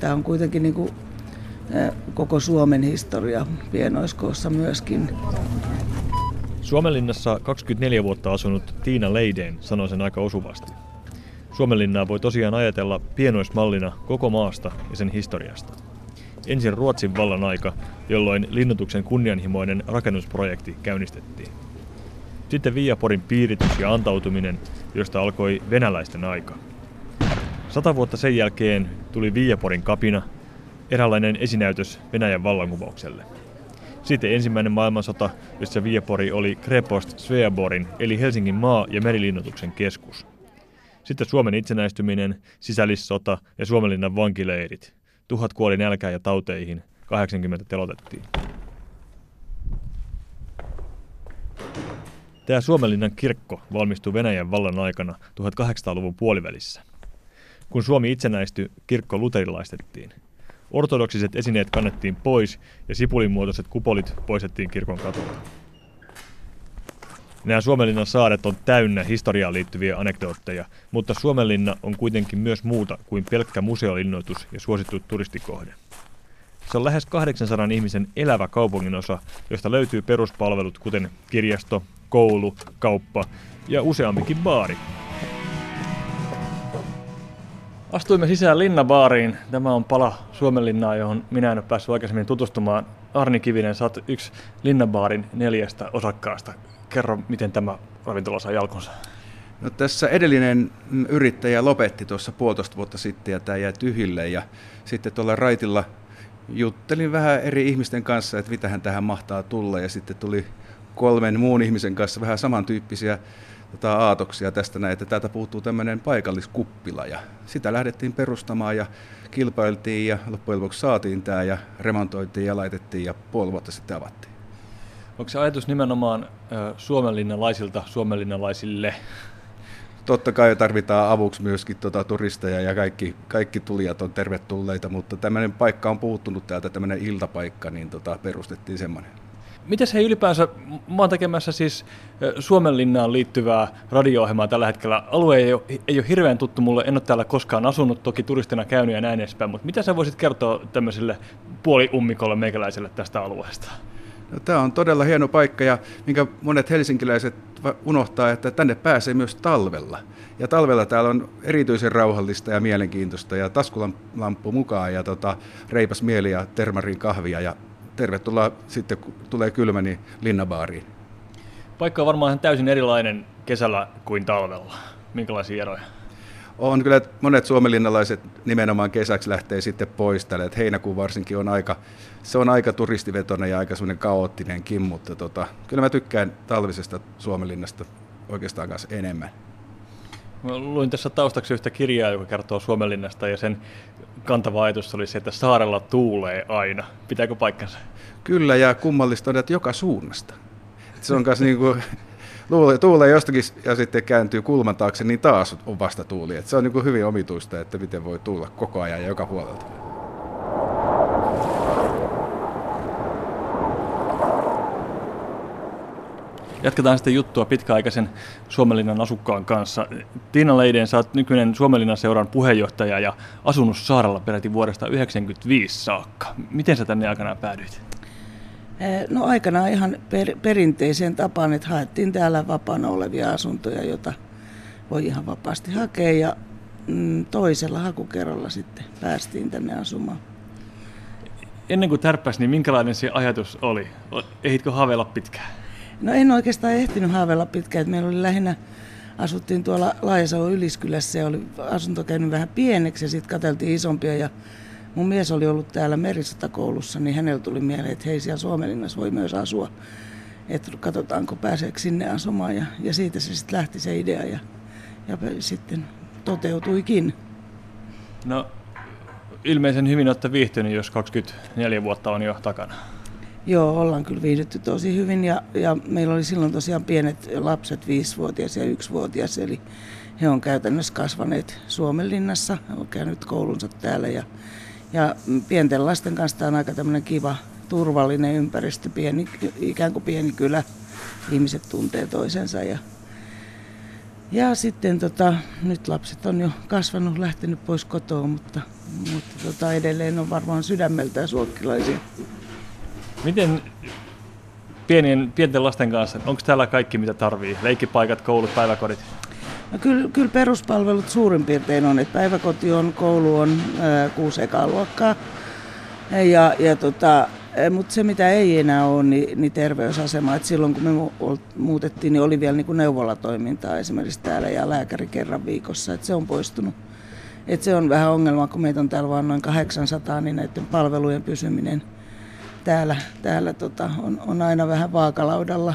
Tämä on kuitenkin niin kuin koko Suomen historia pienoiskoossa myöskin. Suomenlinnassa 24 vuotta asunut Tiina Leiden sanoi sen aika osuvasti. Suomenlinnaa voi tosiaan ajatella pienoismallina koko maasta ja sen historiasta. Ensin Ruotsin vallan aika, jolloin linnoituksen kunnianhimoinen rakennusprojekti käynnistettiin. Sitten Viaporin piiritys ja antautuminen, josta alkoi venäläisten aika. 100 vuotta sen jälkeen tuli Viaporin kapina, eräänlainen esinäytös Venäjän vallankumoukselle. Sitten ensimmäinen maailmansota, jossa Viapori oli Krepost Sveaborgin eli Helsingin maa- ja merilinnoituksen keskus. Sitten Suomen itsenäistyminen, sisällissota ja Suomenlinnan vankileirit. 1000 kuoli nälkään ja tauteihin, 80 telotettiin. Tämä Suomenlinnan kirkko valmistui Venäjän vallan aikana 1800-luvun puolivälissä. Kun Suomi itsenäistyi, kirkko luterilaistettiin. Ortodoksiset esineet kannettiin pois ja sipulinmuotoiset kupolit poistettiin kirkon katolta. Nämä Suomenlinnan saaret on täynnä historiaan liittyviä anekdootteja, mutta Suomenlinna on kuitenkin myös muuta kuin pelkkä museolinnoitus ja suosittu turistikohde. Se on lähes 800 ihmisen elävä kaupunginosa, josta löytyy peruspalvelut kuten kirjasto, koulu, kauppa ja useampikin baari. Astuimme sisään Linnabaariin. Tämä on pala Suomenlinnaa, johon minä en ole päässyt aikaisemmin tutustumaan. Arni Kivinen, sä oot yksi Linnabaarin 4 osakkaasta. Kerro, miten tämä ravintola sai jalkonsa? No, tässä edellinen yrittäjä lopetti tuossa 1,5 vuotta sitten ja tämä jäi tyhjille. Ja sitten tuolla raitilla juttelin vähän eri ihmisten kanssa, että mitähän tähän mahtaa tulla. Ja sitten tuli 3 muun ihmisen kanssa vähän samantyyppisiä aatoksia tästä näin, että täältä puuttuu tämmöinen paikalliskuppila ja sitä lähdettiin perustamaan ja kilpailtiin ja loppujen lopuksi saatiin tämä ja remontoitiin ja laitettiin ja 5,5 vuotta sitten avattiin. Onko se ajatus nimenomaan suomenlinnalaisilta suomenlinnalaisille? Totta kai tarvitaan avuksi myöskin turisteja ja kaikki tulijat on tervetulleita, mutta tämmöinen paikka on puuttunut täältä, tämmöinen iltapaikka, niin perustettiin semmoinen. Mites hei ylipäänsä, mä oon tekemässä siis Suomenlinnaan liittyvää radio-ohjelmaa tällä hetkellä. Alue ei ole hirveän tuttu mulle, en ole täällä koskaan asunut, toki turistina käynyt ja näin edespäin, mutta mitä sä voisit kertoa tämmöiselle puoliummikolle meikäläiselle tästä alueesta? No, tämä on todella hieno paikka ja minkä monet helsinkiläiset unohtaa, että tänne pääsee myös talvella. Ja talvella täällä on erityisen rauhallista ja mielenkiintoista ja taskulamppu mukaan ja reipas mieli ja termarin kahvia ja tervetuloa sitten, kun tulee kylmä, niin Linnabaariin. Paikka on varmaan täysin erilainen kesällä kuin talvella. Minkälaisia eroja? On kyllä, monet suomenlinnalaiset nimenomaan kesäksi lähtee sitten pois tälle. Et heinäkuun varsinkin on aika turistivetoinen ja aika semmoinen kaoottinenkin, mutta kyllä mä tykkään talvisesta Suomenlinnasta oikeastaan kanssa enemmän. Mä luin tässä taustaksi yhtä kirjaa, joka kertoo Suomenlinnasta, ja sen kantava ajatus oli se, että saarella tuulee aina. Pitääkö paikkansa? Kyllä, ja kummallista on, että joka suunnasta. Se on myös niin kuin tuulee jostakin ja sitten kääntyy kulman taakse, niin taas on vasta tuuli. Et se on niin kuin hyvin omituista, että miten voi tuulla koko ajan ja joka puolelta. Jatketaan sitten juttua pitkäaikaisen Suomenlinnan asukkaan kanssa. Tiina Leiden, sä oot nykyinen Suomenlinnan seuran puheenjohtaja ja asunut saarella peräti vuodesta 1995 saakka. Miten sä tänne aikanaan päädyit? No aikanaan ihan perinteiseen tapaan, että haettiin täällä vapaana olevia asuntoja, joita voi ihan vapaasti hakea ja toisella hakukerralla sitten päästiin tänne asumaan. Ennen kuin tärppäs, niin minkälainen se ajatus oli? Ehditkö haaveilla pitkään? No en oikeastaan ehtinyt haaveilla pitkään, että meillä oli asuttiin tuolla Laajasalo Yliskylässä ja oli asunto käynyt vähän pieneksi ja sitten katseltiin isompia ja mun mies oli ollut täällä Merisotakoulussa, niin hänellä tuli mieleen, että hei, siellä Suomenlinnassa voi myös asua, että katsotaanko pääseekö sinne asumaan ja siitä se sitten lähti se idea ja sitten toteutuikin. No ilmeisen hyvin olette viihtynyt, jos 24 vuotta on jo takana. Joo, ollaan kyllä viihdytty tosi hyvin ja meillä oli silloin tosiaan pienet lapset, 5-vuotias ja 1-vuotias, eli he on käytännössä kasvaneet Suomenlinnassa, on käynyt koulunsa täällä ja pienten lasten kanssa tämä on aika tämmöinen kiva, turvallinen ympäristö, ikään kuin pieni kylä, ihmiset tuntee toisensa ja Ja sitten nyt lapset on jo kasvanut, lähtenyt pois kotoa, mutta edelleen on varmaan sydämeltään suokkilaisia. Miten pienten lasten kanssa, onko täällä kaikki mitä tarvii? Leikkipaikat, koulut, päiväkodit? No kyllä peruspalvelut suurin piirtein on, että päiväkoti on, koulu on 6 ekaa luokkaa. Mutta se mitä ei enää ole, niin terveysasema. Et silloin kun me muutettiin, niin oli vielä niin kuin neuvolatoimintaa esimerkiksi täällä ja lääkäri kerran viikossa. Et se on poistunut. Et se on vähän ongelma, kun meitä on täällä vain noin 800, niin näiden palvelujen pysyminen täällä on aina vähän vaakalaudalla.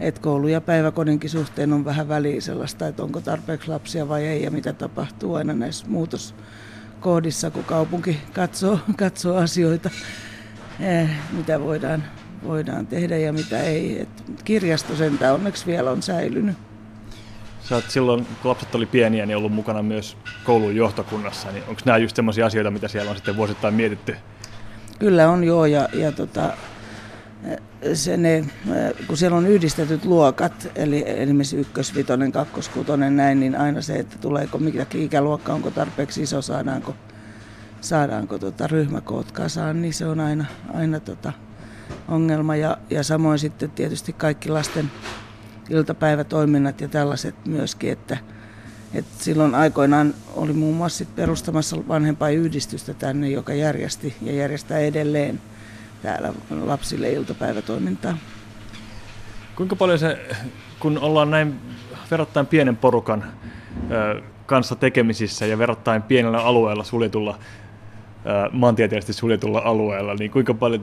Et koulu- ja päiväkodinkin suhteen on vähän väliä sellaista, että onko tarpeeksi lapsia vai ei ja mitä tapahtuu aina näissä muutoskohdissa, kun kaupunki katsoo asioita. Mitä voidaan tehdä ja mitä ei. Kirjasto sentään onneksi vielä on säilynyt. Sä oot silloin, kun lapset oli pieniä, niin ollut mukana myös koulun johtokunnassa. Niin onko nämä just sellaisia asioita, mitä siellä on sitten vuosittain mietitty? Kyllä on joo. Kun siellä on yhdistetyt luokat, eli esimerkiksi 1., 5, 2, 6 näin, niin aina se, että tuleeko mikäkin ikäluokka, onko tarpeeksi iso, saadaanko ryhmäkoot kasaan, niin se on aina ongelma. Ja samoin sitten tietysti kaikki lasten iltapäivätoiminnat ja tällaiset myöskin, että silloin aikoinaan oli muun muassa sit perustamassa vanhempainyhdistystä tänne, joka järjesti ja järjestää edelleen täällä lapsille iltapäivätoimintaa. Kuinka paljon se, kun ollaan näin verrattain pienen porukan kanssa tekemisissä ja verrattain pienellä alueella suljetulla, maantieteellisesti suljetulla alueella, niin kuinka paljon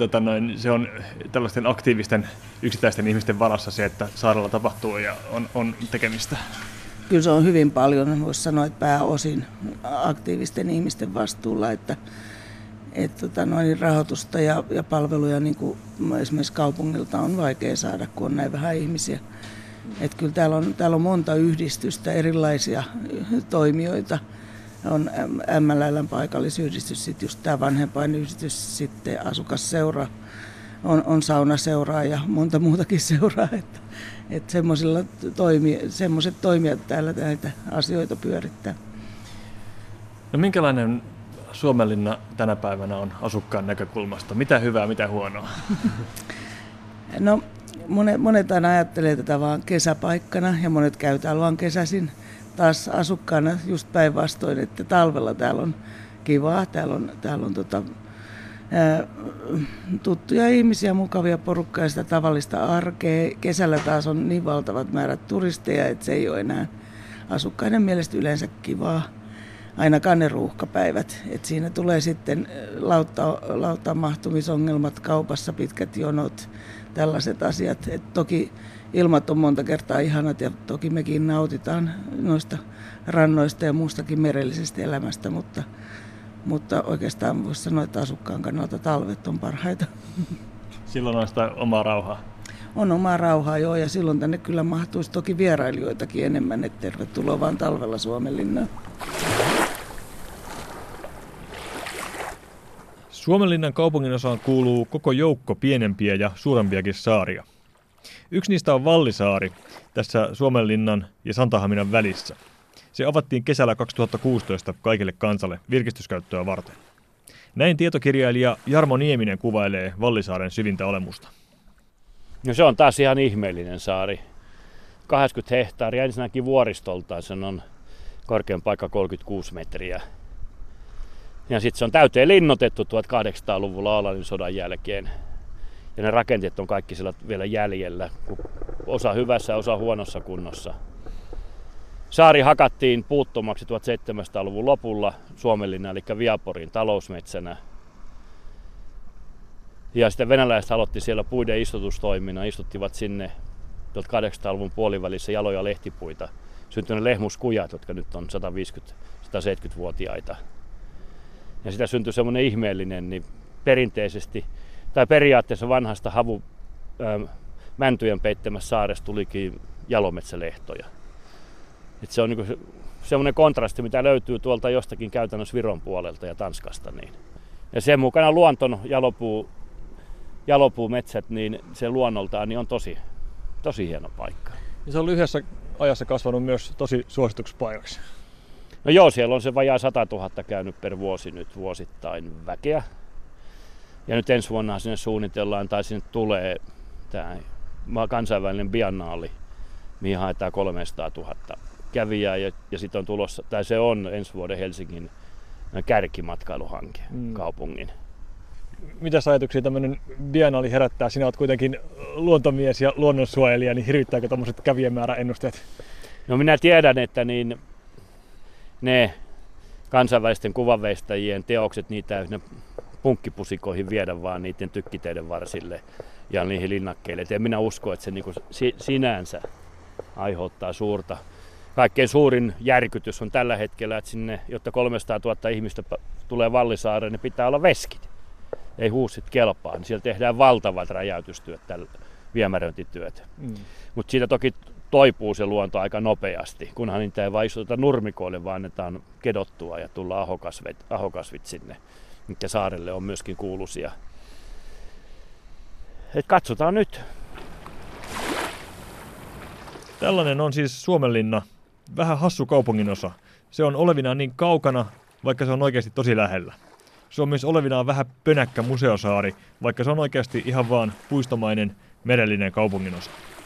se on tällaisten aktiivisten yksittäisten ihmisten varassa se, että saarella tapahtuu ja on tekemistä? Kyllä se on hyvin paljon, voisi sanoa, että pääosin aktiivisten ihmisten vastuulla, että rahoitusta ja palveluja niin kuin esimerkiksi kaupungilta on vaikea saada, kun on näin vähän ihmisiä. Että kyllä täällä on monta yhdistystä, erilaisia toimijoita. On MLL:n paikallisyhdistys, sitten just tämä vanhempainyhdistys, sitten asukasseura, on saunaseuraa ja monta muutakin seuraa. Että semmoiset toimijat täällä näitä asioita pyörittää. No minkälainen Suomenlinna tänä päivänä on asukkaan näkökulmasta? Mitä hyvää, mitä huonoa? No monet aina ajattelee tätä vaan kesäpaikkana ja monet käy täällä vaan kesäisin. Taas asukkaana just päinvastoin, että talvella täällä on kivaa, täällä on tuttuja ihmisiä, mukavia porukkaa ja sitä tavallista arkea. Kesällä taas on niin valtavat määrät turisteja, että se ei ole enää asukkaiden mielestä yleensä kivaa. Ainakaan ne ruuhkapäivät. Et siinä tulee sitten lautamahtumisongelmat kaupassa, pitkät jonot, tällaiset asiat. Et toki ilmat on monta kertaa ihanat ja toki mekin nautitaan noista rannoista ja muustakin merellisestä elämästä, mutta oikeastaan voisi sanoa, että asukkaan kannalta talvet on parhaita. Silloin on sitä omaa rauhaa? On omaa rauhaa, joo, ja silloin tänne kyllä mahtuisi toki vierailijoitakin enemmän, että tervetuloa vaan talvella Suomenlinnaan. Suomenlinnan kaupunginosaan kuuluu koko joukko pienempiä ja suurempiakin saaria. Yksi niistä on Vallisaari, tässä Suomenlinnan ja Santahaminan välissä. Se avattiin kesällä 2016 kaikille kansalle virkistyskäyttöä varten. Näin tietokirjailija Jarmo Nieminen kuvailee Vallisaaren syvintä olemusta. No se on taas ihan ihmeellinen saari. 80 hehtaaria, ensinnäkin vuoristoltaan sen on korkean paikka 36 metriä. Ja sitten se on täyteen linnoitettu 1800-luvulla Aalanin sodan jälkeen. Ja ne rakenteet on kaikki siellä vielä jäljellä, osa hyvässä, osa huonossa kunnossa. Saari hakattiin puuttomaksi 1700-luvun lopulla Suomenlinnan, eli Viaporin talousmetsänä. Ja sitten venäläiset aloitti siellä puiden istutustoiminnan, istuttivat sinne 1800-luvun puolivälissä jaloja lehtipuita. Syntyi lehmuskujat, jotka nyt on 150-170-vuotiaita. Ja sitä syntyi semmoinen ihmeellinen, niin perinteisesti tai periaatteessa vanhasta mäntyjen peittämässä saaresta tulikin jalometsälehtoja. Et se on niinku semmoinen kontrasti, mitä löytyy tuolta jostakin käytännössä Viron puolelta ja Tanskasta. Niin. Ja sen mukana luonton jalopuumetsät, niin se luonnoltaan niin on tosi hieno paikka. Ja se on yhdessä ajassa kasvanut myös tosi suosituksi paikaksi. No joo, siellä on se vajaa 100 000 käynyt per vuosi nyt vuosittain väkeä. Ja nyt ensi vuonna sinne suunnitellaan, tai sinne tulee tämä kansainvälinen biennaali, mihin haetaan 300 000 kävijää. Ja sitten on tulossa, tai se on ensi vuoden Helsingin kärkimatkailuhanke kaupungin. Mitäs ajatuksia tämmöinen biennaali herättää? Sinä olet kuitenkin luontomies ja luonnonsuojelija, niin hirvittääkö tämmöiset kävijämääräennusteet? No minä tiedän, että niin ne kansainvälisten kuvanveistäjien teokset, niitä ei punkkipusikoihin viedä, vaan niiden tykkiteiden varsille ja niihin linnakkeille. Et en minä usko, että se niinku sinänsä aiheuttaa suurta. Kaikkein suurin järkytys on tällä hetkellä, että sinne, jotta 300 000 ihmistä tulee Vallisaareen, niin pitää olla veskit. Ei huussit kelpaa. Niin siellä tehdään valtavat räjäytystyöt, viemäröintityöt. Mutta siitä toki toipuu se luonto aika nopeasti, kunhan niitä ei vain istuteta nurmikoille, vaan annetaan kedottua ja tulla ahokasvit sinne, mitkä saarelle on myöskin kuuluisia. Et katsotaan nyt. Tällainen on siis Suomenlinna. Vähän hassu kaupunginosa. Se on olevinaan niin kaukana, vaikka se on oikeasti tosi lähellä. Se on myös olevinaan vähän pönäkkä museosaari, vaikka se on oikeasti ihan vaan puistomainen merellinen kaupunginosa.